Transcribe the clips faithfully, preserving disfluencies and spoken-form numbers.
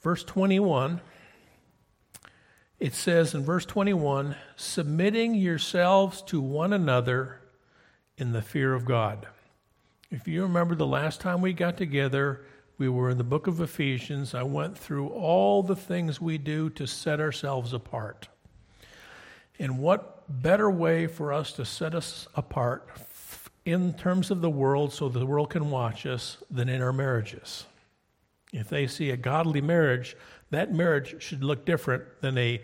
Verse twenty-one, it says in verse twenty-one, submitting yourselves to one another in the fear of God. If you remember the last time we got together, we were in the book of Ephesians. I went through all the things we do to set ourselves apart. And what better way for us to set us apart in terms of the world so the world can watch us than in our marriages? If they see a godly marriage, that marriage should look different than a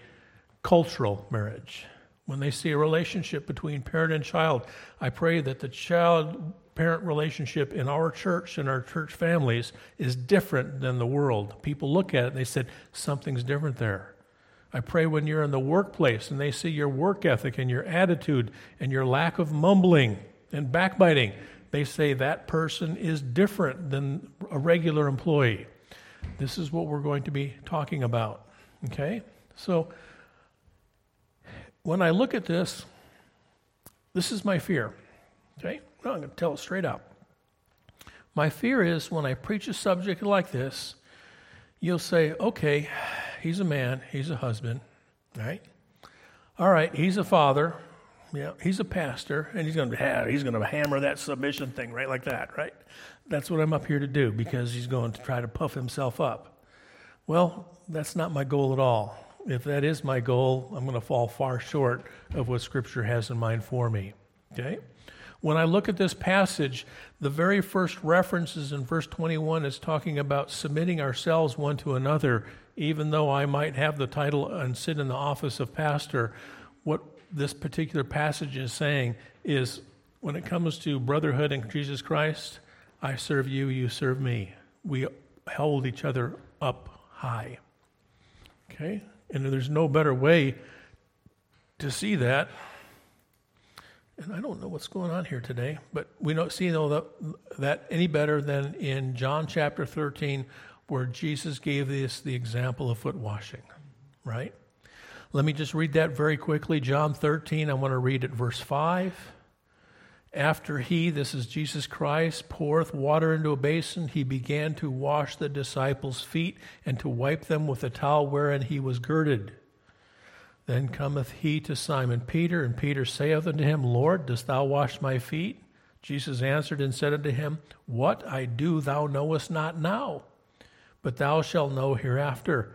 cultural marriage. When they see a relationship between parent and child, I pray that the child-parent relationship in our church and our church families is different than the world. People look at it and they said, something's different there. I pray when you're in the workplace and they see your work ethic and your attitude and your lack of mumbling and backbiting, they say that person is different than a regular employee. This is what we're going to be talking about, okay? So when I look at this, this is my fear, okay? Well, I'm going to tell it straight out. My fear is when I preach a subject like this, you'll say, okay, he's a man, he's a husband, right? All right, he's a father, yeah, he's a pastor, and he's going to have, he's going to hammer that submission thing right like that, right? That's what I'm up here to do, because he's going to try to puff himself up. Well, that's not my goal at all. If that is my goal, I'm going to fall far short of what Scripture has in mind for me, okay? When I look at this passage, the very first references in verse twenty-one is talking about submitting ourselves one to another. Even though I might have the title and sit in the office of pastor, what this particular passage is saying is when it comes to brotherhood in Jesus Christ, I serve you, you serve me. We hold each other up high, okay? And there's no better way to see that. And I don't know what's going on here today, but we don't see that any better than in John chapter thirteen, where Jesus gave us the example of foot washing, right? Let me just read that very quickly. John thirteen, I want to read at verse five. After he, this is Jesus Christ, poureth water into a basin, he began to wash the disciples' feet and to wipe them with the towel wherein he was girded. Then cometh he to Simon Peter, and Peter saith unto him, Lord, dost thou wash my feet? Jesus answered and said unto him, What I do thou knowest not now, but thou shalt know hereafter.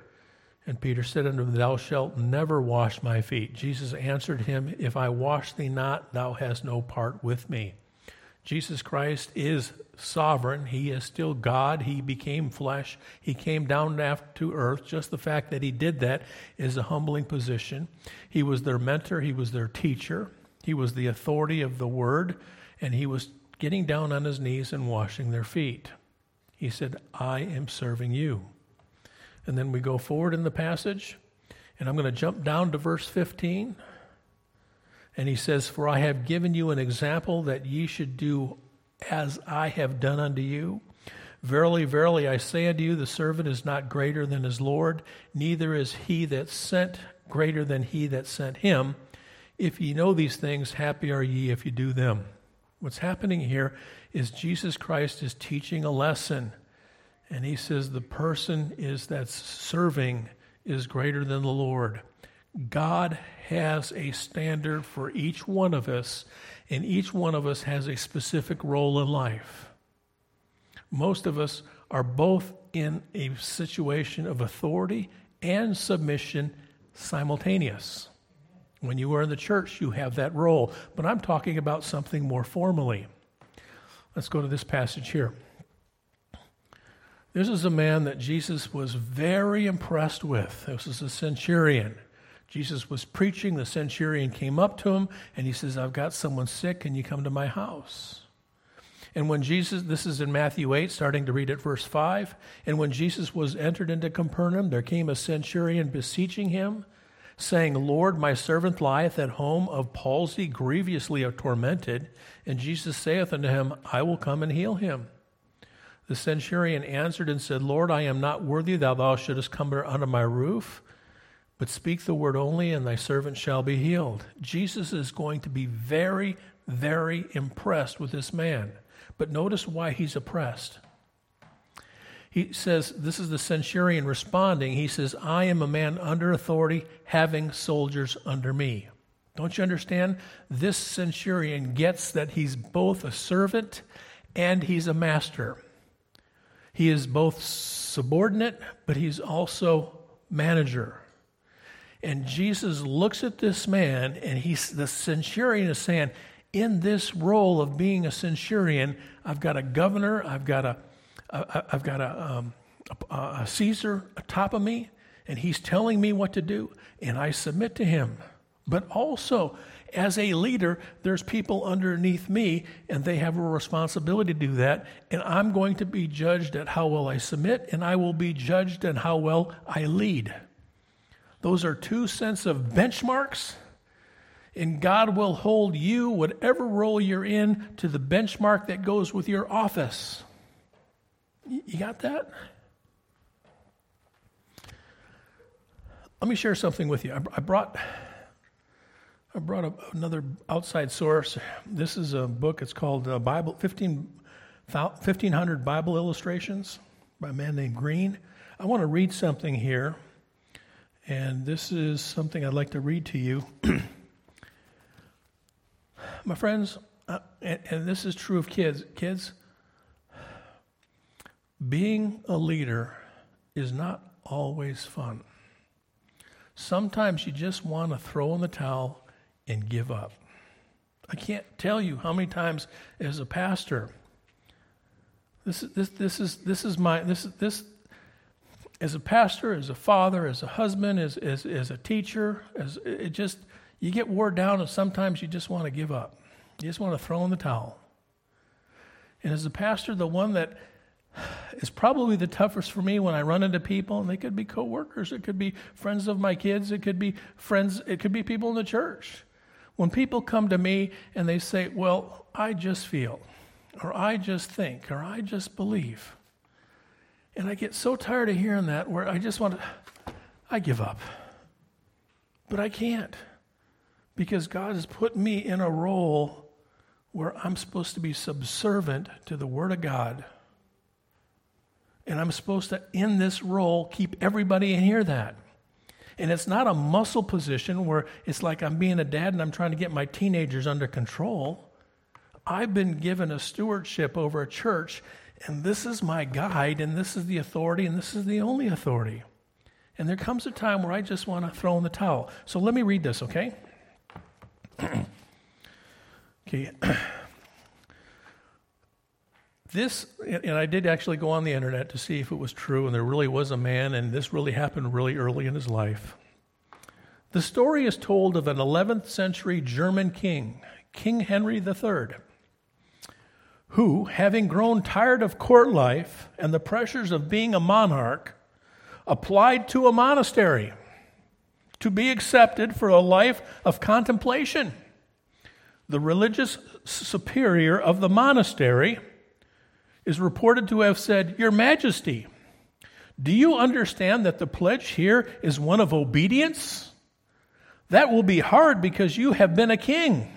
And Peter said unto him, Thou shalt never wash my feet. Jesus answered him, If I wash thee not, thou hast no part with me. Jesus Christ is sovereign. He is still God. He became flesh. He came down to earth. Just the fact that he did that is a humbling position. He was their mentor. He was their teacher. He was the authority of the word. And he was getting down on his knees and washing their feet. He said, I am serving you. And then we go forward in the passage. And I'm going to jump down to verse fifteen. And he says, For I have given you an example that ye should do as I have done unto you. Verily, verily, I say unto you, the servant is not greater than his Lord, neither is he that sent greater than he that sent him. If ye know these things, happy are ye if ye do them. What's happening here is Jesus Christ is teaching a lesson. And he says the person is that's serving is greater than the Lord. God has a standard for each one of us, and each one of us has a specific role in life. Most of us are both in a situation of authority and submission simultaneous. When you are in the church, you have that role, but I'm talking about something more formally. Let's go to this passage here. This is a man that Jesus was very impressed with. This is a centurion. Jesus was preaching. The centurion came up to him, and he says, I've got someone sick. Can you come to my house? And when Jesus, this is in Matthew eight, starting to read at verse five, and when Jesus was entered into Capernaum, there came a centurion beseeching him, saying, Lord, my servant lieth at home of palsy, grievously tormented. And Jesus saith unto him, I will come and heal him. The centurion answered and said, Lord, I am not worthy that thou shouldest come under my roof, but speak the word only, and thy servant shall be healed. Jesus is going to be very, very impressed with this man. But notice why he's oppressed. He says, this is the centurion responding. He says, I am a man under authority, having soldiers under me. Don't you understand? This centurion gets that he's both a servant and he's a master. He is both subordinate, but he's also manager. And Jesus looks at this man, and he's, the centurion is saying, in this role of being a centurion, I've got a governor, I've got a, I've got a, um, a, a Caesar atop of me, and he's telling me what to do, and I submit to him. But also, as a leader, there's people underneath me, and they have a responsibility to do that, and I'm going to be judged at how well I submit, and I will be judged at how well I lead. Those are two sets of benchmarks, and God will hold you, whatever role you're in, to the benchmark that goes with your office. You got that? Let me share something with you. I brought... I brought up another outside source. This is a book. It's called uh, Bible fifteen hundred Bible Illustrations by a man named Green. I want to read something here, and this is something I'd like to read to you. My friends, uh, and, and this is true of kids. Kids, being a leader is not always fun. Sometimes you just want to throw in the towel and give up. I can't tell you how many times as a pastor, this is this this is this is my this is this as a pastor, as a father, as a husband, as as as a teacher, as it just you get wore down, and sometimes you just want to give up. You just want to throw in the towel. And as a pastor, the one that is probably the toughest for me when I run into people, and they could be coworkers, it could be friends of my kids, it could be friends, it could be people in the church. When people come to me and they say, well, I just feel, or I just think, or I just believe. And I get so tired of hearing that where I just want to, I give up. But I can't, because God has put me in a role where I'm supposed to be subservient to the Word of God. And I'm supposed to, in this role, keep everybody in here that. And it's not a muscle position where it's like I'm being a dad and I'm trying to get my teenagers under control. I've been given a stewardship over a church, and this is my guide, and this is the authority, and this is the only authority. And there comes a time where I just want to throw in the towel. So let me read this, okay? Okay. This, and I did actually go on the internet to see if it was true, and there really was a man, and this really happened really early in his life. The story is told of an eleventh century German king, King Henry the Third, who, having grown tired of court life and the pressures of being a monarch, applied to a monastery to be accepted for a life of contemplation. The religious superior of the monastery is reported to have said, Your Majesty, do you understand that the pledge here is one of obedience? That will be hard because you have been a king.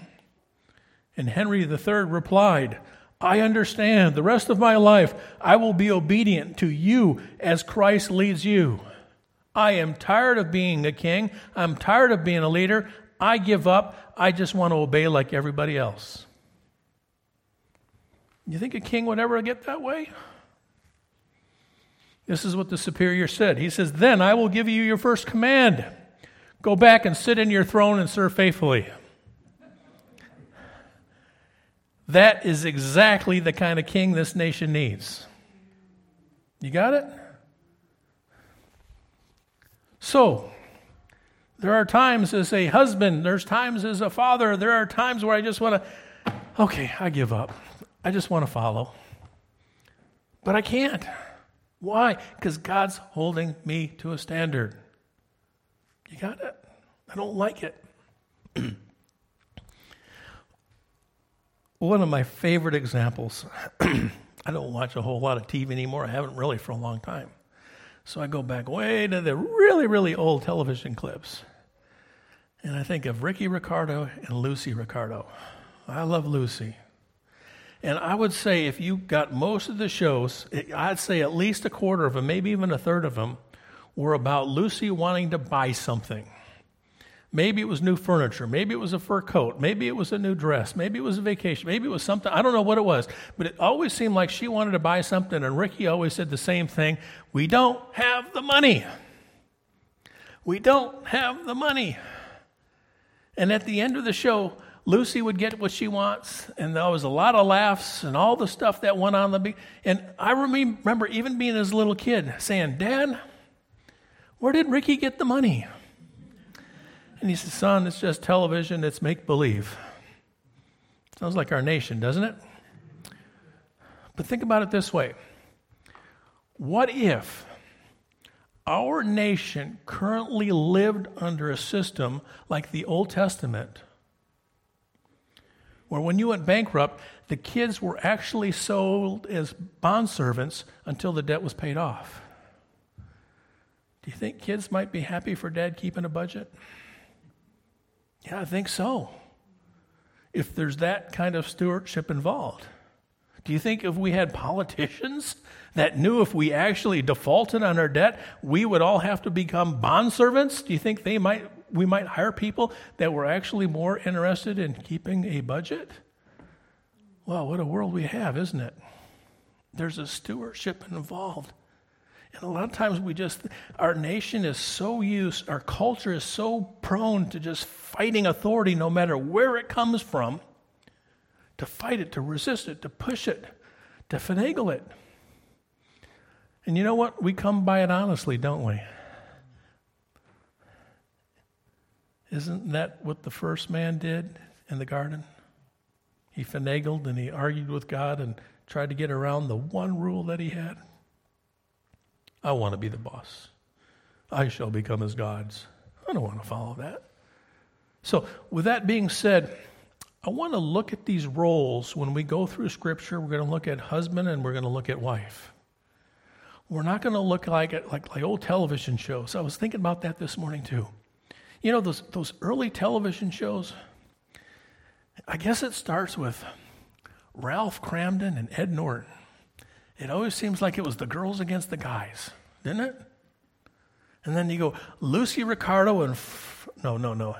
And Henry the Third replied, I understand. The rest of my life I will be obedient to you as Christ leads you. I am tired of being a king. I'm tired of being a leader. I give up. I just want to obey like everybody else. You think a king would ever get that way? This is what the superior said. He says, Then I will give you your first command. Go back and sit in your throne and serve faithfully. That is exactly the kind of king this nation needs. You got it? So, there are times as a husband, there's times as a father, there are times where I just want to, okay, I give up. I just want to follow. But I can't. Why? Because God's holding me to a standard. You got it? I don't like it. One of my favorite examples, I don't watch a whole lot of T V anymore. I haven't really for a long time. So I go back way to the really, really old television clips. And I think of Ricky Ricardo and Lucy Ricardo. I love Lucy. And I would say if you got most of the shows, I'd say at least a quarter of them, maybe even a third of them, were about Lucy wanting to buy something. Maybe it was new furniture. Maybe it was a fur coat. Maybe it was a new dress. Maybe it was a vacation. Maybe it was something. I don't know what it was. But it always seemed like she wanted to buy something, and Ricky always said the same thing. We don't have the money. We don't have the money. And at the end of the show, Lucy would get what she wants, and there was a lot of laughs and all the stuff that went on. The And I remember even being as a little kid saying, Dad, where did Ricky get the money? And he says, son, it's just television. It's make-believe. Sounds like our nation, doesn't it? But think about it this way. What if our nation currently lived under a system like the Old Testament, where when you went bankrupt, the kids were actually sold as bondservants until the debt was paid off? Do you think kids might be happy for Dad keeping a budget? Yeah, I think so. If there's that kind of stewardship involved. Do you think if we had politicians that knew if we actually defaulted on our debt, we would all have to become bondservants? Do you think they might we might hire people that were actually more interested in keeping a budget? Wow, what a world we have, isn't it? There's a stewardship involved. And a lot of times we just, our nation is so used, our culture is so prone to just fighting authority no matter where it comes from, to fight it, to resist it, to push it, to finagle it. And you know what? We come by it honestly, don't we? Isn't that what the first man did in the garden? He finagled and he argued with God and tried to get around the one rule that he had. I want to be the boss. I shall become as gods. I don't want to follow that. So with that being said, I want to look at these roles when we go through Scripture. We're going to look at husband and we're going to look at wife. We're not going to look like like, like old television shows. I was thinking about that this morning too. You know, those, those early television shows, I guess it starts with Ralph Cramden and Ed Norton. It always seems like it was the girls against the guys, didn't it? And then you go, Lucy Ricardo and, F- no, no, no,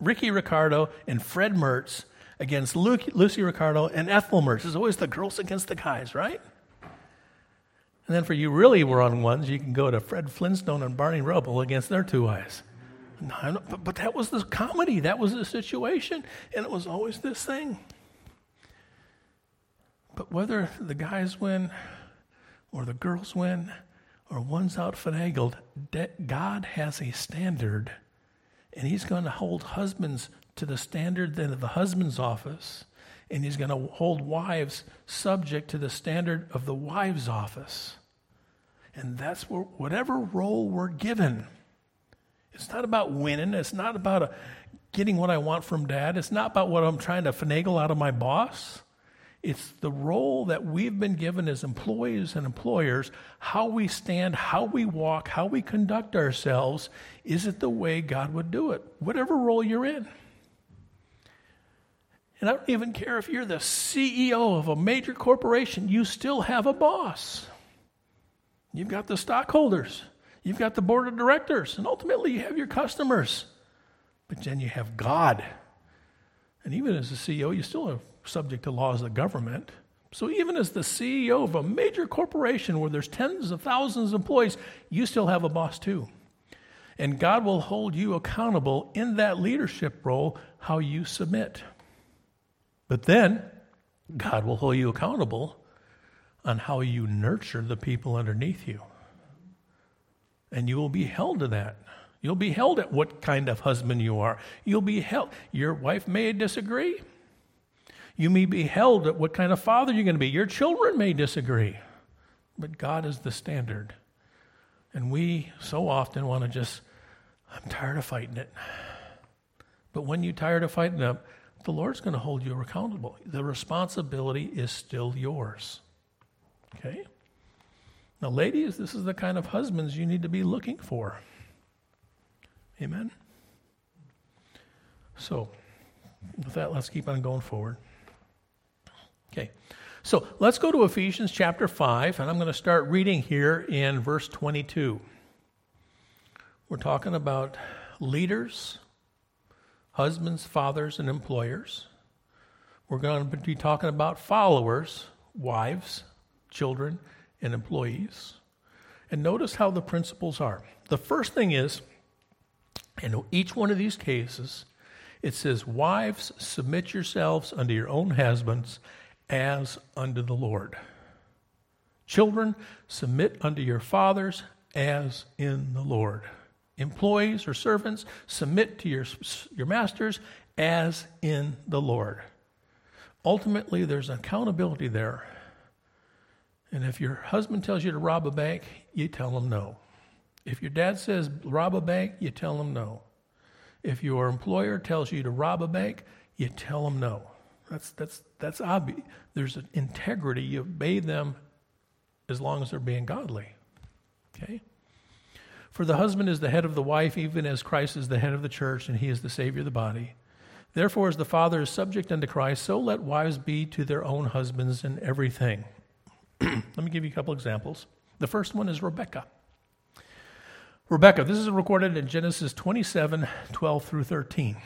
Ricky Ricardo and Fred Mertz against Lu- Lucy Ricardo and Ethel Mertz. It's always the girls against the guys, right? And then for you really were-on-ones, you can go to Fred Flintstone and Barney Rubble against their two eyes. No, but, but that was the comedy. That was the situation. And it was always this thing. But whether the guys win or the girls win or one's out finagled, God has a standard, and he's going to hold husbands to the standard of the husband's office, and he's going to hold wives subject to the standard of the wife's office. And that's where whatever role we're given, it's not about winning. It's not about a, getting what I want from Dad. It's not about what I'm trying to finagle out of my boss. It's the role that we've been given as employees and employers, how we stand, how we walk, how we conduct ourselves. Is it the way God would do it? Whatever role you're in. And I don't even care if you're the C E O of a major corporation, you still have a boss. You've got the stockholders. You've got the board of directors. And ultimately, you have your customers. But then you have God. And even as a C E O, you still have subject to laws of the government. So even as the C E O of a major corporation where there's tens of thousands of employees, you still have a boss too. And God will hold you accountable in that leadership role, how you submit. But then God will hold you accountable on how you nurture the people underneath you. And you will be held to that. You'll be held at what kind of husband you are. You'll be held. Your wife may disagree. You may be held at what kind of father you're going to be. Your children may disagree, but God is the standard. And we so often want to just, I'm tired of fighting it. But when you're tired of fighting it, the Lord's going to hold you accountable. The responsibility is still yours. Okay? Now, ladies, this is the kind of husbands you need to be looking for. Amen? So, with that, let's keep on going forward. Okay, so let's go to Ephesians chapter five, and I'm going to start reading here in verse twenty-two. We're talking about leaders, husbands, fathers, and employers. We're going to be talking about followers, wives, children, and employees. And notice how the principles are. The first thing is, in each one of these cases, it says, wives, submit yourselves unto your own husbands as unto the Lord. Children, submit unto your fathers as in the Lord. Employees or servants, submit to your, your masters as in the Lord. Ultimately, there's accountability there. And if your husband tells you to rob a bank, you tell him no. If your dad says rob a bank, you tell him no. If your employer tells you to rob a bank, you tell them no. That's that's that's obvious. There's an integrity. You obey them as long as they're being godly. Okay? For the husband is the head of the wife, even as Christ is the head of the church, and he is the Savior of the body. Therefore, as the Father is subject unto Christ, so let wives be to their own husbands in everything. Let me give you a couple examples. The first one is Rebekah. Rebekah, this is recorded in Genesis twenty-seven, twelve through thirteen.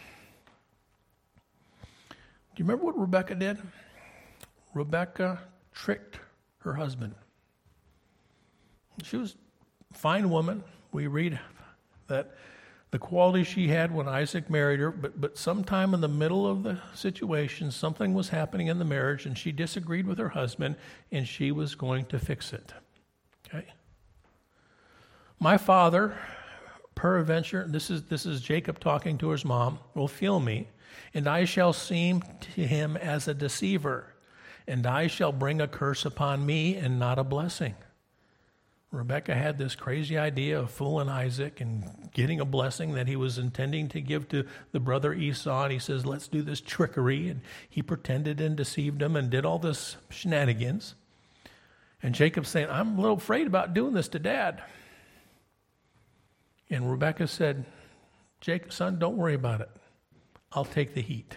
Do you remember what Rebekah did? Rebekah tricked her husband. She was a fine woman. We read that the quality she had when Isaac married her, but, but sometime in the middle of the situation, something was happening in the marriage, and she disagreed with her husband, and she was going to fix it. Okay? My father, peradventure, this is this is Jacob talking to his mom, will feel me, and I shall seem to him as a deceiver, and I shall bring a curse upon me and not a blessing. Rebekah had this crazy idea of fooling Isaac and getting a blessing that he was intending to give to the brother Esau, and he says, let's do this trickery, and he pretended and deceived him and did all this shenanigans. And Jacob's saying, I'm a little afraid about doing this to Dad. And Rebekah said, Jacob, son, don't worry about it. I'll take the heat.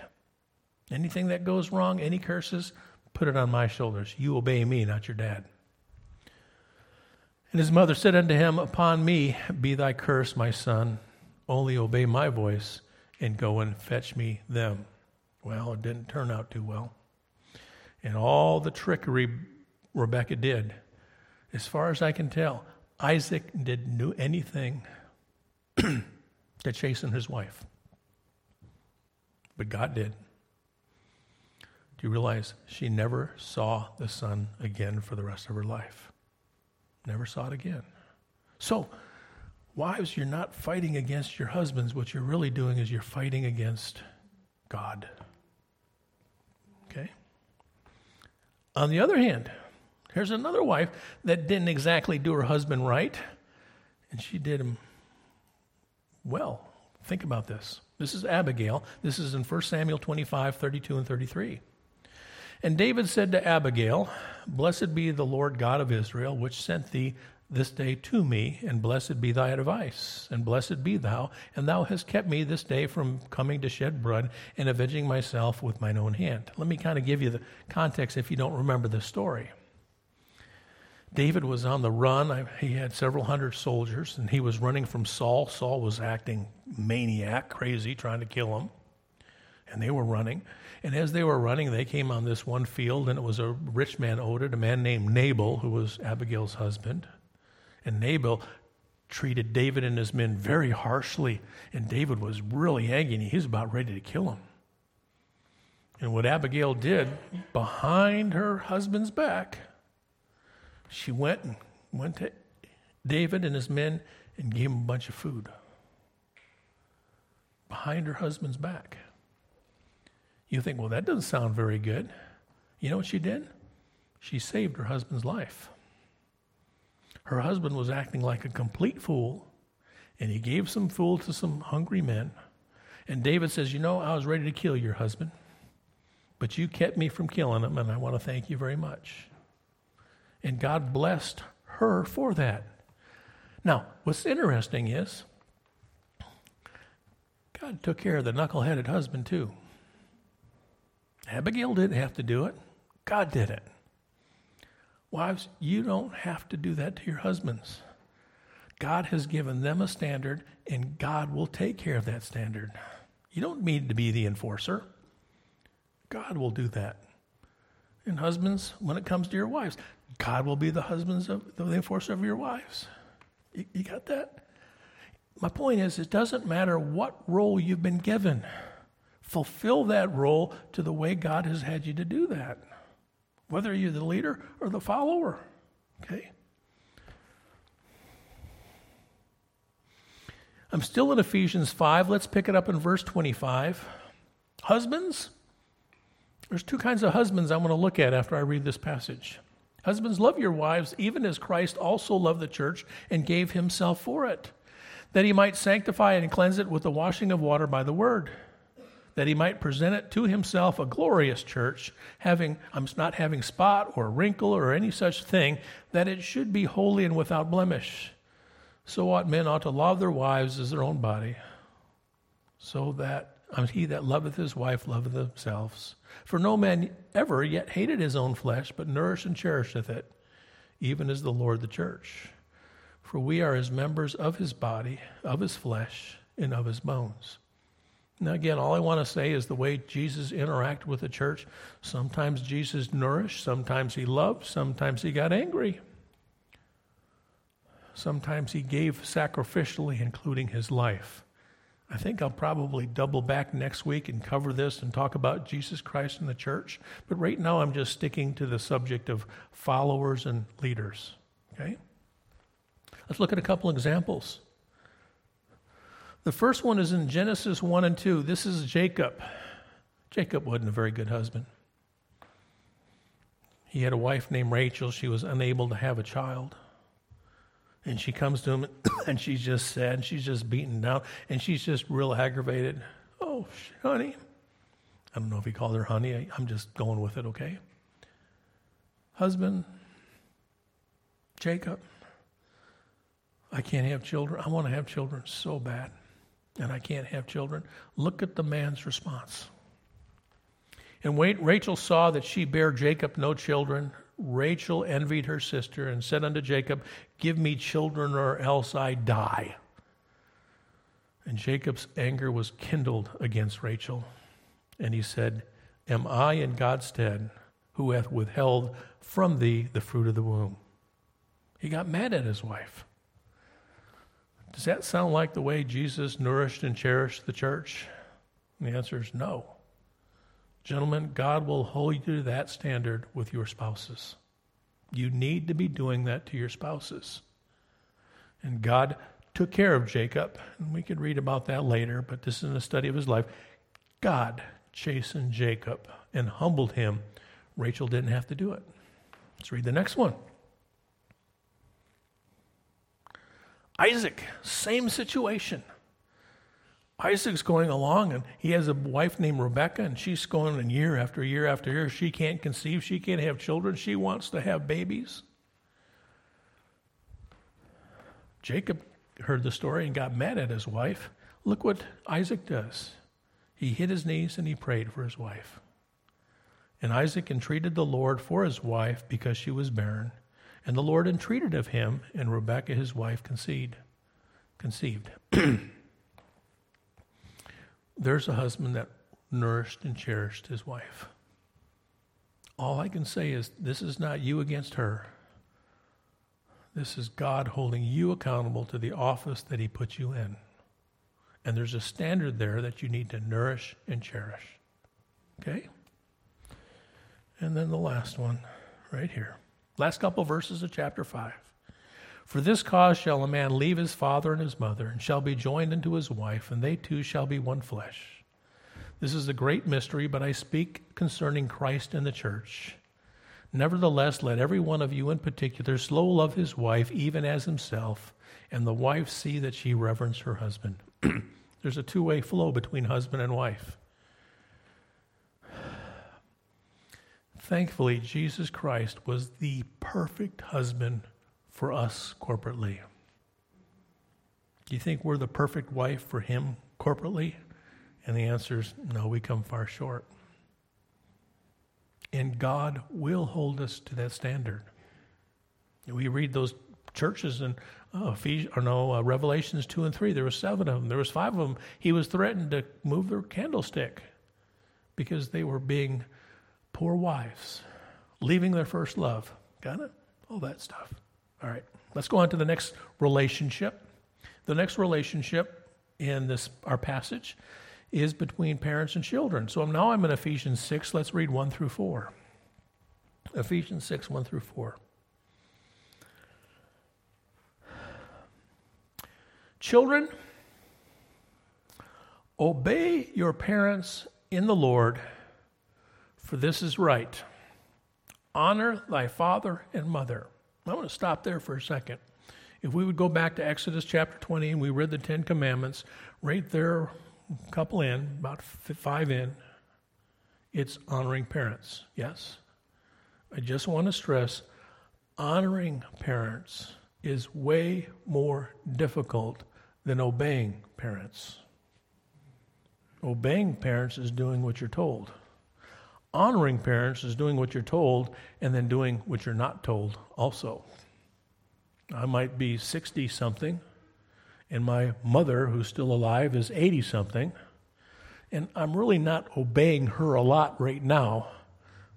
Anything that goes wrong, any curses, put it on my shoulders. You obey me, not your dad. And his mother said unto him, upon me be thy curse, my son. Only obey my voice and go and fetch me them. Well, it didn't turn out too well. And all the trickery Rebekah did, as far as I can tell, Isaac didn't do anything to chasten his wife. But God did. Do you realize she never saw the son again for the rest of her life? Never saw it again. So, wives, you're not fighting against your husbands. What you're really doing is you're fighting against God. Okay? On the other hand, here's another wife that didn't exactly do her husband right, and she did him well. Think about this. This is Abigail. This is in First Samuel twenty-five, thirty-two, and thirty-three. And David said to Abigail, blessed be the Lord God of Israel, which sent thee this day to me, and blessed be thy advice, and blessed be thou, and thou hast kept me this day from coming to shed blood and avenging myself with mine own hand. Let me kind of give you the context if you don't remember this story. David was on the run. He had several hundred soldiers, and he was running from Saul. Saul was acting maniac, crazy, trying to kill him. And they were running. And as they were running, they came on this one field, and it was a rich man owed it, a man named Nabal, who was Abigail's husband. And Nabal treated David and his men very harshly, and David was really angry. He was about ready to kill him. And what Abigail did, behind her husband's back, she went and went to David and his men and gave him a bunch of food behind her husband's back. You think, well, that doesn't sound very good. You know what she did? She saved her husband's life. Her husband was acting like a complete fool, and he gave some food to some hungry men. And David says, you know, I was ready to kill your husband, but you kept me from killing him, and I want to thank you very much. And God blessed her for that. Now, what's interesting is God took care of the knuckleheaded husband too. Abigail didn't have to do it. God did it. Wives, you don't have to do that to your husbands. God has given them a standard, and God will take care of that standard. You don't need to be the enforcer. God will do that. And husbands, when it comes to your wives, God will be the husbands of the enforcer of your wives. You, you got that? My point is, it doesn't matter what role you've been given. Fulfill that role to the way God has had you to do that, whether you're the leader or the follower, okay? I'm still in Ephesians five. Let's pick it up in verse twenty-five. Husbands, there's two kinds of husbands I want to look at after I read this passage. Husbands, love your wives, even as Christ also loved the church and gave himself for it, that he might sanctify and cleanse it with the washing of water by the word, that he might present it to himself a glorious church, having I'm not having spot or wrinkle or any such thing, that it should be holy and without blemish. So ought men ought to love their wives as their own body. So that um, he that loveth his wife loveth themselves. For no man ever yet hated his own flesh, but nourisheth and cherisheth it, even as the Lord the church. For we are as members of his body, of his flesh, and of his bones. Now, again, all I want to say is the way Jesus interacted with the church. Sometimes Jesus nourished, sometimes he loved, sometimes he got angry. Sometimes he gave sacrificially, including his life. I think I'll probably double back next week and cover this and talk about Jesus Christ and the church. But right now, I'm just sticking to the subject of followers and leaders, okay? Let's look at a couple examples. The first one is in Genesis one and two. This is Jacob. Jacob wasn't a very good husband. He had a wife named Rachel. She was unable to have a child. And she comes to him, and she's just sad, and she's just beaten down, and she's just real aggravated. Oh, honey. I don't know if he called her honey. I, I'm just going with it, okay? Husband, Jacob, I can't have children. I want to have children so bad. And I can't have children. Look at the man's response. And wait, Rachel saw that she bare Jacob no children. Rachel envied her sister and said unto Jacob, give me children or else I die. And Jacob's anger was kindled against Rachel. And he said, am I in God's stead, who hath withheld from thee the fruit of the womb? He got mad at his wife. Does that sound like the way Jesus nourished and cherished the church? And the answer is no. Gentlemen, God will hold you to that standard with your spouses. You need to be doing that to your spouses. And God took care of Jacob, and we could read about that later, but this is in a study of his life. God chastened Jacob and humbled him. Rachel didn't have to do it. Let's read the next one. Isaac, same situation. Isaac's going along, and he has a wife named Rebekah, and she's going in year after year after year. She can't conceive. She can't have children. She wants to have babies. Jacob heard the story and got mad at his wife. Look what Isaac does. He hit his knees and he prayed for his wife. And Isaac entreated the Lord for his wife because she was barren. And the Lord entreated of him, and Rebekah his wife conceived. Conceived. There's a husband that nourished and cherished his wife. All I can say is this is not you against her. This is God holding you accountable to the office that he put you in. And there's a standard there that you need to nourish and cherish. Okay? And then the last one right here. Last couple verses of chapter five. For this cause shall a man leave his father and his mother, and shall be joined unto his wife, and they two shall be one flesh. This is a great mystery, but I speak concerning Christ and the church. Nevertheless, let every one of you in particular slow love his wife, even as himself, and the wife see that she reverence her husband. There's a two-way flow between husband and wife. Thankfully, Jesus Christ was the perfect husband for us corporately. Do you think we're the perfect wife for him corporately? And the answer is no, we come far short. And God will hold us to that standard. We read those churches in oh, Ephesians, or no, uh, Revelations two and three. There were seven of them. There was five of them. He was threatened to move their candlestick because they were being poor wives, leaving their first love. Got it? All that stuff. All right. Let's go on to the next relationship. The next relationship in this our passage is between parents and children. So now I'm in Ephesians six. Let's read one through four. Ephesians six, one through four. Children, obey your parents in the Lord, for this is right. Honor thy father and mother. I want to stop there for a second. If we would go back to Exodus chapter twenty and we read the Ten Commandments, right there, a couple in, about five in, it's honoring parents. Yes? I just want to stress, honoring parents is way more difficult than obeying parents. Obeying parents is doing what you're told. Honoring parents is doing what you're told and then doing what you're not told also. I might be sixty-something, and my mother, who's still alive, is eighty-something, and I'm really not obeying her a lot right now,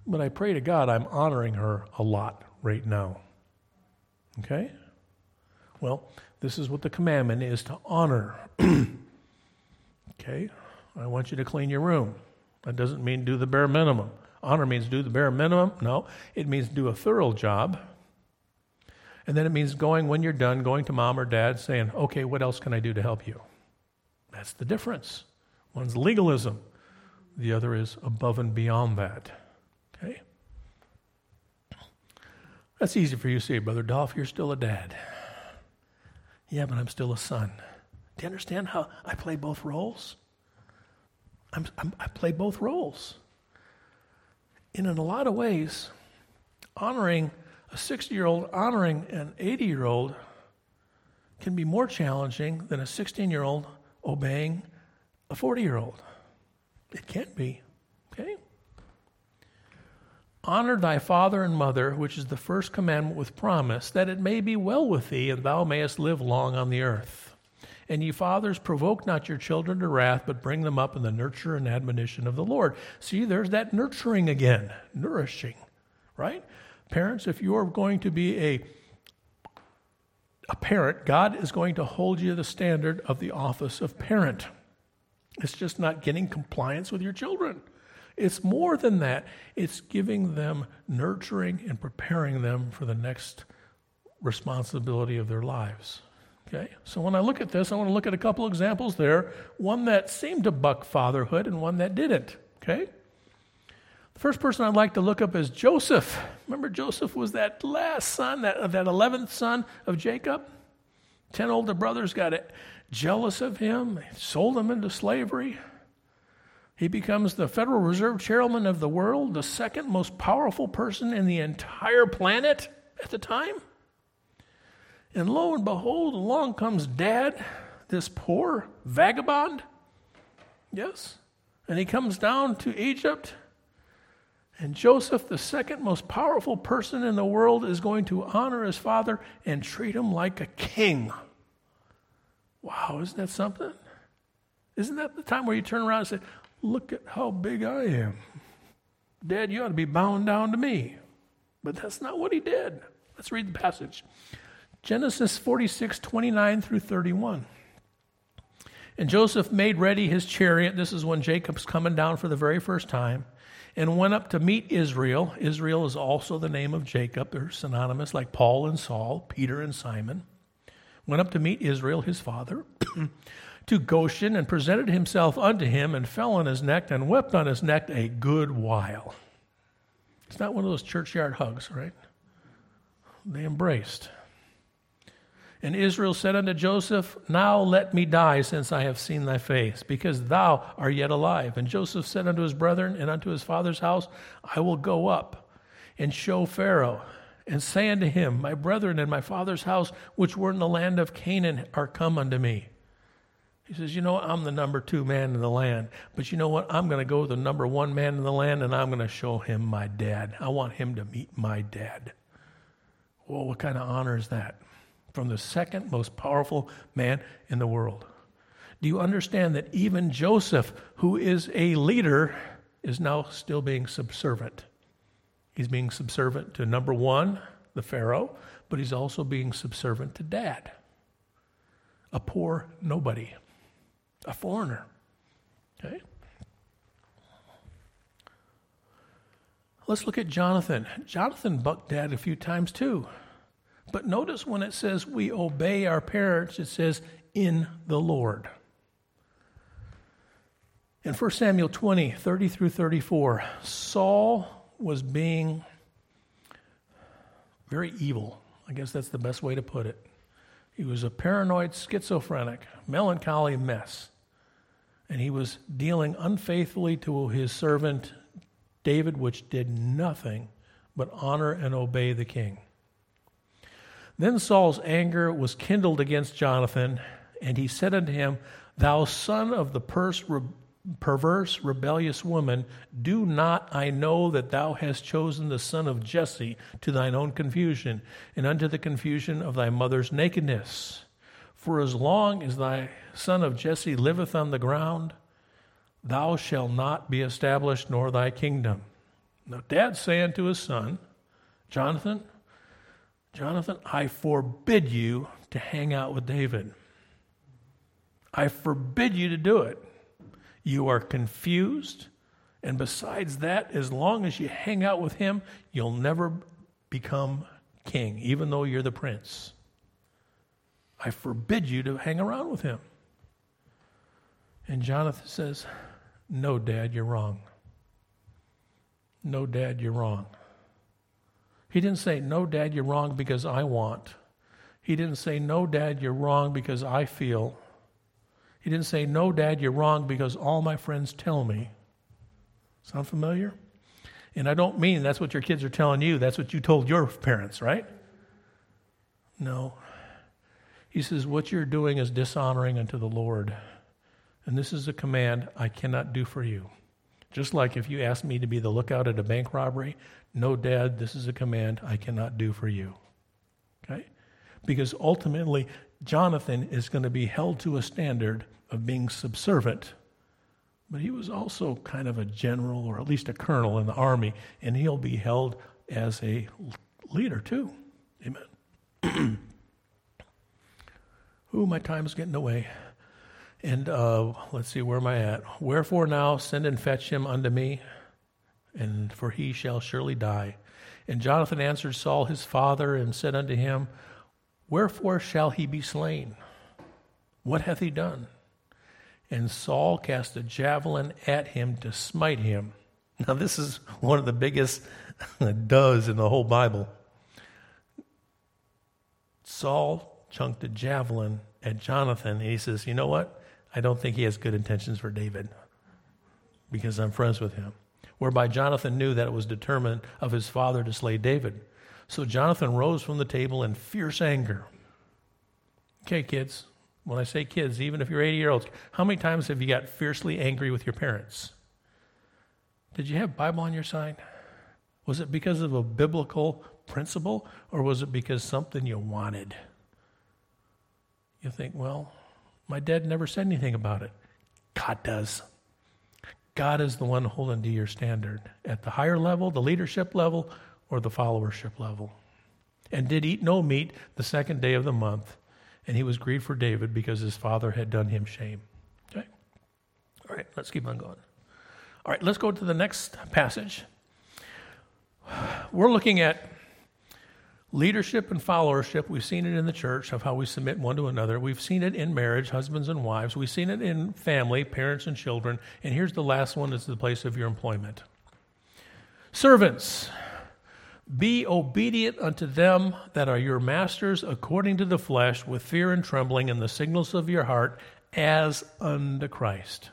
but I pray to God I'm honoring her a lot right now. Okay? Well, this is what the commandment is, to honor. Okay? I want you to clean your room. That doesn't mean do the bare minimum. Honor means do the bare minimum. No, it means do a thorough job. And then it means going, when you're done, going to mom or dad saying, okay, what else can I do to help you? That's the difference. One's legalism. The other is above and beyond that. Okay? That's easy for you to say, Brother Dolph, you're still a dad. Yeah, but I'm still a son. Do you understand how I play both roles? I'm, I'm, I play both roles. And in a lot of ways, honoring a sixty-year-old honoring an eighty-year-old can be more challenging than a sixteen-year-old obeying a forty-year-old. It can be, okay? Honor thy father and mother, which is the first commandment with promise, that it may be well with thee, and thou mayest live long on the earth. And ye fathers, provoke not your children to wrath, but bring them up in the nurture and admonition of the Lord. See, there's that nurturing again, nourishing, right? Parents, if you're going to be a, a parent, God is going to hold you to the standard of the office of parent. It's just not getting compliance with your children. It's more than that. It's giving them, nurturing, and preparing them for the next responsibility of their lives. Okay? So when I look at this, I want to look at a couple examples there, one that seemed to buck fatherhood and one that didn't. Okay? The first person I'd like to look up is Joseph. Remember, Joseph was that last son, that, that eleventh son of Jacob. Ten older brothers got jealous of him, sold him into slavery. He becomes the Federal Reserve Chairman of the world, the second most powerful person in the entire planet at the time. And lo and behold, along comes Dad, this poor vagabond. Yes? And he comes down to Egypt. And Joseph, the second most powerful person in the world, is going to honor his father and treat him like a king. Wow, isn't that something? Isn't that the time where you turn around and say, look at how big I am. Dad, you ought to be bowing down to me. But that's not what he did. Let's read the passage. Genesis forty-six, twenty-nine through thirty-one. And Joseph made ready his chariot. This is when Jacob's coming down for the very first time. And went up to meet Israel. Israel is also the name of Jacob. They're synonymous, like Paul and Saul, Peter and Simon. Went up to meet Israel, his father, to Goshen, and presented himself unto him, and fell on his neck, and wept on his neck a good while. It's not one of those churchyard hugs, right? They embraced. And Israel said unto Joseph, now let me die, since I have seen thy face, because thou art yet alive. And Joseph said unto his brethren and unto his father's house, I will go up and show Pharaoh, and say unto him, my brethren and my father's house, which were in the land of Canaan, are come unto me. He says, you know what? I'm the number two man in the land. But you know what? I'm going to go to the number one man in the land, and I'm going to show him my dad. I want him to meet my dad. Well, what kind of honor is that? From the second most powerful man in the world. Do you understand that even Joseph, who is a leader, is now still being subservient? He's being subservient to number one, the Pharaoh, but he's also being subservient to dad. A poor nobody. A foreigner. Okay? Let's look at Jonathan. Jonathan bucked dad a few times too. But notice when it says we obey our parents, it says in the Lord. In First Samuel twenty, thirty through thirty-four, Saul was being very evil. I guess that's the best way to put it. He was a paranoid, schizophrenic, melancholy mess. And he was dealing unfaithfully to his servant David, which did nothing but honor and obey the king. Then Saul's anger was kindled against Jonathan, and he said unto him, Thou son of the pers- re- perverse, rebellious woman, do not I know that thou hast chosen the son of Jesse to thine own confusion, and unto the confusion of thy mother's nakedness? For as long as thy son of Jesse liveth on the ground, thou shalt not be established, nor thy kingdom. Now dad's saying to his son, Jonathan, Jonathan, I forbid you to hang out with David. I forbid you to do it. You are confused. And besides that, as long as you hang out with him, you'll never become king, even though you're the prince. I forbid you to hang around with him. And Jonathan says, No, Dad, you're wrong. No, Dad, you're wrong. He didn't say, No, Dad, you're wrong because I want. He didn't say, No, Dad, you're wrong because I feel. He didn't say, No, Dad, you're wrong because all my friends tell me. Sound familiar? And I don't mean that's what your kids are telling you. That's what you told your parents, right? No. He says, What you're doing is dishonoring unto the Lord. And this is a command I cannot do for you. Just like if you asked me to be the lookout at a bank robbery, no, Dad, this is a command I cannot do for you. Okay? Because ultimately, Jonathan is going to be held to a standard of being subservient. But he was also kind of a general, or at least a colonel in the army, and he'll be held as a leader too. Amen. Ooh, my time's getting away. And uh, let's see, where am I at? Wherefore now send and fetch him unto me, and for he shall surely die. And Jonathan answered Saul his father and said unto him, Wherefore shall he be slain? What hath he done? And Saul cast a javelin at him to smite him. Now this is one of the biggest does in the whole Bible. Saul chunked a javelin at Jonathan, and he says, You know what? I don't think he has good intentions for David because I'm friends with him. Whereby Jonathan knew that it was determined of his father to slay David. So Jonathan rose from the table in fierce anger. Okay, kids. When I say kids, even if you're eighty-year-olds, how many times have you got fiercely angry with your parents? Did you have a Bible on your side? Was it because of a biblical principle, or was it because something you wanted? You think, well, my dad never said anything about it. God does. God is the one holding to your standard at the higher level, the leadership level, or the followership level. And did eat no meat the second day of the month, and he was grieved for David because his father had done him shame. Okay? All right, let's keep on going. All right, let's go to the next passage. We're looking at leadership and followership. We've seen it in the church of how we submit one to another. We've seen it in marriage, husbands and wives. We've seen it in family, parents and children. And here's the last one. It's the place of your employment. Servants, be obedient unto them that are your masters according to the flesh, with fear and trembling, and the signals of your heart, as unto Christ.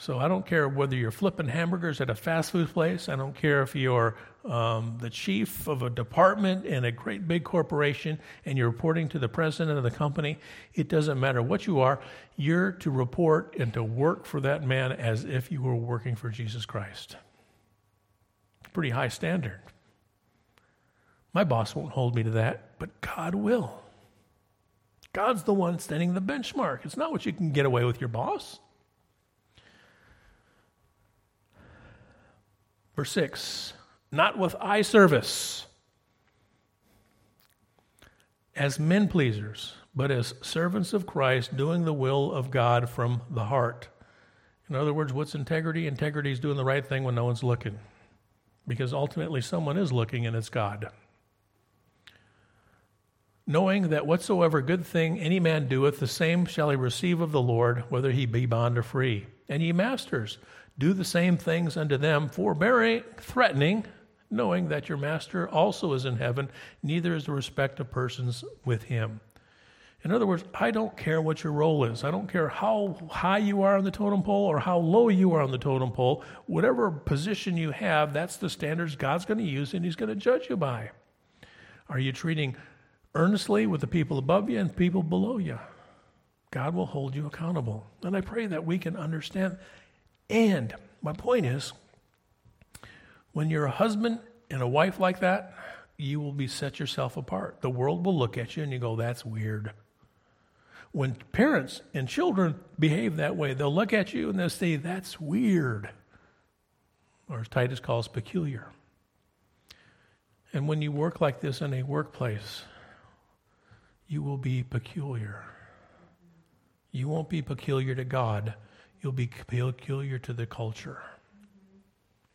So I don't care whether you're flipping hamburgers at a fast food place. I don't care if you're um, the chief of a department in a great big corporation and you're reporting to the president of the company. It doesn't matter what you are. You're to report and to work for that man as if you were working for Jesus Christ. Pretty high standard. My boss won't hold me to that, but God will. God's the one setting the benchmark. It's not what you can get away with your boss. Verse six, not with eye service as men pleasers, but as servants of Christ, doing the will of God from the heart. In other words, what's integrity? Integrity is doing the right thing when no one's looking, because ultimately someone is looking and it's God. Knowing that whatsoever good thing any man doeth, the same shall he receive of the Lord, whether he be bond or free. And ye masters, do the same things unto them, forbearing, threatening, knowing that your master also is in heaven, neither is the respect of persons with him. In other words, I don't care what your role is. I don't care how high you are on the totem pole or how low you are on the totem pole. Whatever position you have, that's the standards God's going to use and he's going to judge you by. Are you treating earnestly with the people above you and people below you? God will hold you accountable. And I pray that we can understand. And my point is, when you're a husband and a wife like that, you will be set yourself apart. The world will look at you and you go, that's weird. When parents and children behave that way, they'll look at you and they'll say, that's weird. Or as Titus calls, peculiar. And when you work like this in a workplace, you will be peculiar. You won't be peculiar to God. You'll be peculiar to the culture.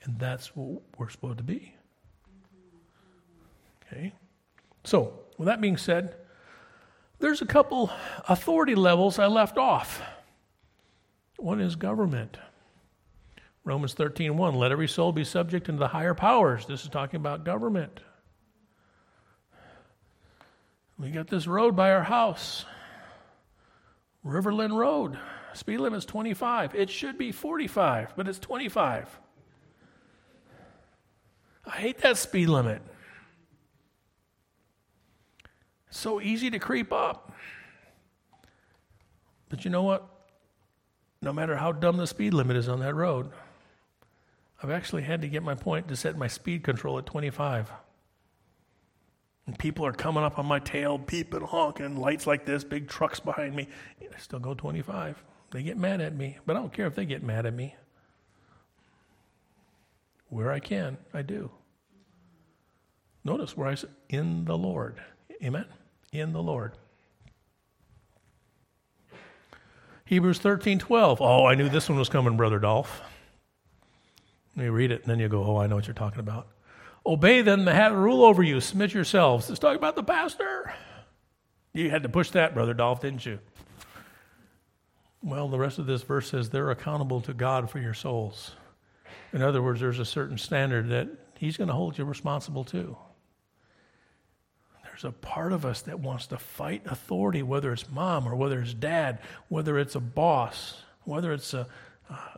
And that's what we're supposed to be. Okay? So, with that being said, there's a couple authority levels I left off. One is government. Romans thirteen one, let every soul be subject unto the higher powers. This is talking about government. We got this road by our house, Riverland Road. Speed limit's twenty-five. It should be forty-five, but it's twenty-five. I hate that speed limit. It's so easy to creep up. But you know what? No matter how dumb the speed limit is on that road, I've actually had to get my point to set my speed control at twenty-five. And people are coming up on my tail, beeping, honking, lights like this, big trucks behind me. I still go twenty-five. They get mad at me, but I don't care if they get mad at me. Where I can, I do. Notice where I said, in the Lord. Amen? In the Lord. Hebrews thirteen twelve. Oh, I knew this one was coming, Brother Dolph. You read it, and then you go, oh, I know what you're talking about. Obey them that have rule over you. Submit yourselves. Let's talk about the pastor. You had to push that, Brother Dolph, didn't you? Well, the rest of this verse says they're accountable to God for your souls. In other words, there's a certain standard that he's going to hold you responsible to. There's a part of us that wants to fight authority, whether it's mom or whether it's dad, whether it's a boss, whether it's a,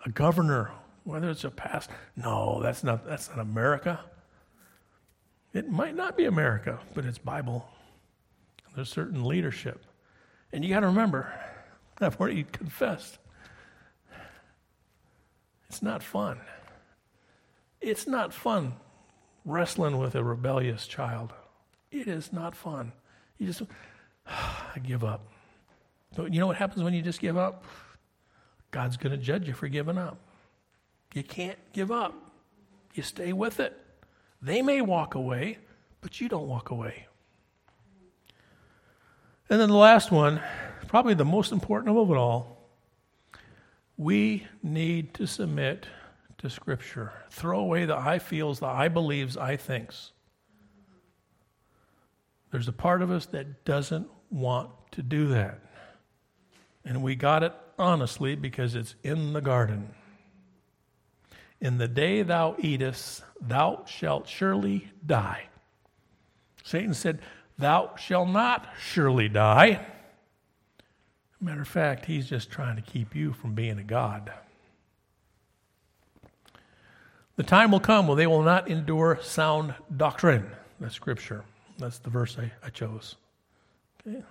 a governor, whether it's a pastor. No, that's not, that's not America. It might not be America, but it's Bible. There's certain leadership. And you got to remember, I've already confessed. It's not fun. It's not fun wrestling with a rebellious child. It is not fun. You just, I give up. But you know what happens when you just give up? God's going to judge you for giving up. You can't give up. You stay with it. They may walk away, but you don't walk away. And then the last one, probably the most important of it all, we need to submit to Scripture. Throw away the I feels, the I believes, I thinks. There's a part of us that doesn't want to do that. And we got it honestly because it's in the garden. In the day thou eatest, thou shalt surely die. Satan said, thou shalt not surely die. Matter of fact, he's just trying to keep you from being a God. The time will come when they will not endure sound doctrine. That's scripture. That's the verse I, I chose. Okay.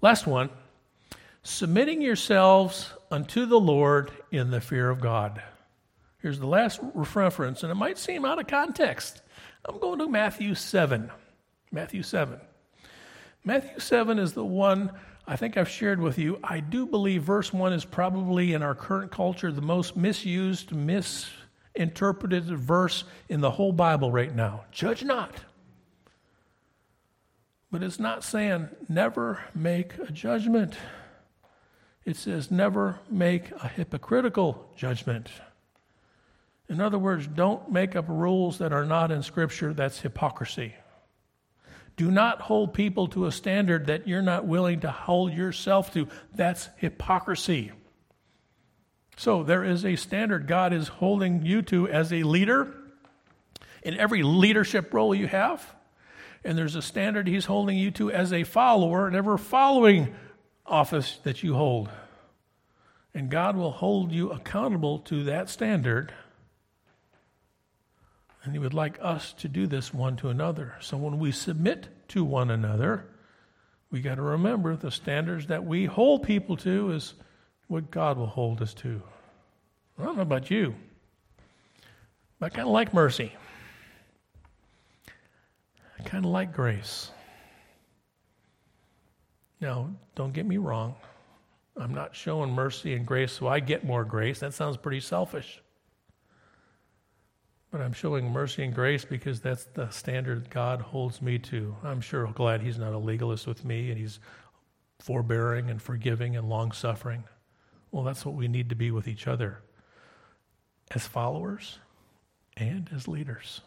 Last one. Submitting yourselves unto the Lord in the fear of God. Here's the last reference, and it might seem out of context. I'm going to Matthew seven. Matthew seven. Matthew seven is the one I think I've shared with you. I do believe verse one is probably in our current culture the most misused, misinterpreted verse in the whole Bible right now. Judge not. But it's not saying never make a judgment. It says never make a hypocritical judgment. In other words, don't make up rules that are not in Scripture. That's hypocrisy. Do not hold people to a standard that you're not willing to hold yourself to. That's hypocrisy. So there is a standard God is holding you to as a leader in every leadership role you have. And there's a standard he's holding you to as a follower in every following office that you hold. And God will hold you accountable to that standard. And he would like us to do this one to another. So when we submit to one another, we got to remember the standards that we hold people to is what God will hold us to. I don't know about you, but I kind of like mercy. I kind of like grace. Now, don't get me wrong. I'm not showing mercy and grace so I get more grace. That sounds pretty selfish. But I'm showing mercy and grace because that's the standard God holds me to. I'm sure glad he's not a legalist with me and he's forbearing and forgiving and long-suffering. Well, that's what we need to be with each other as followers and as leaders.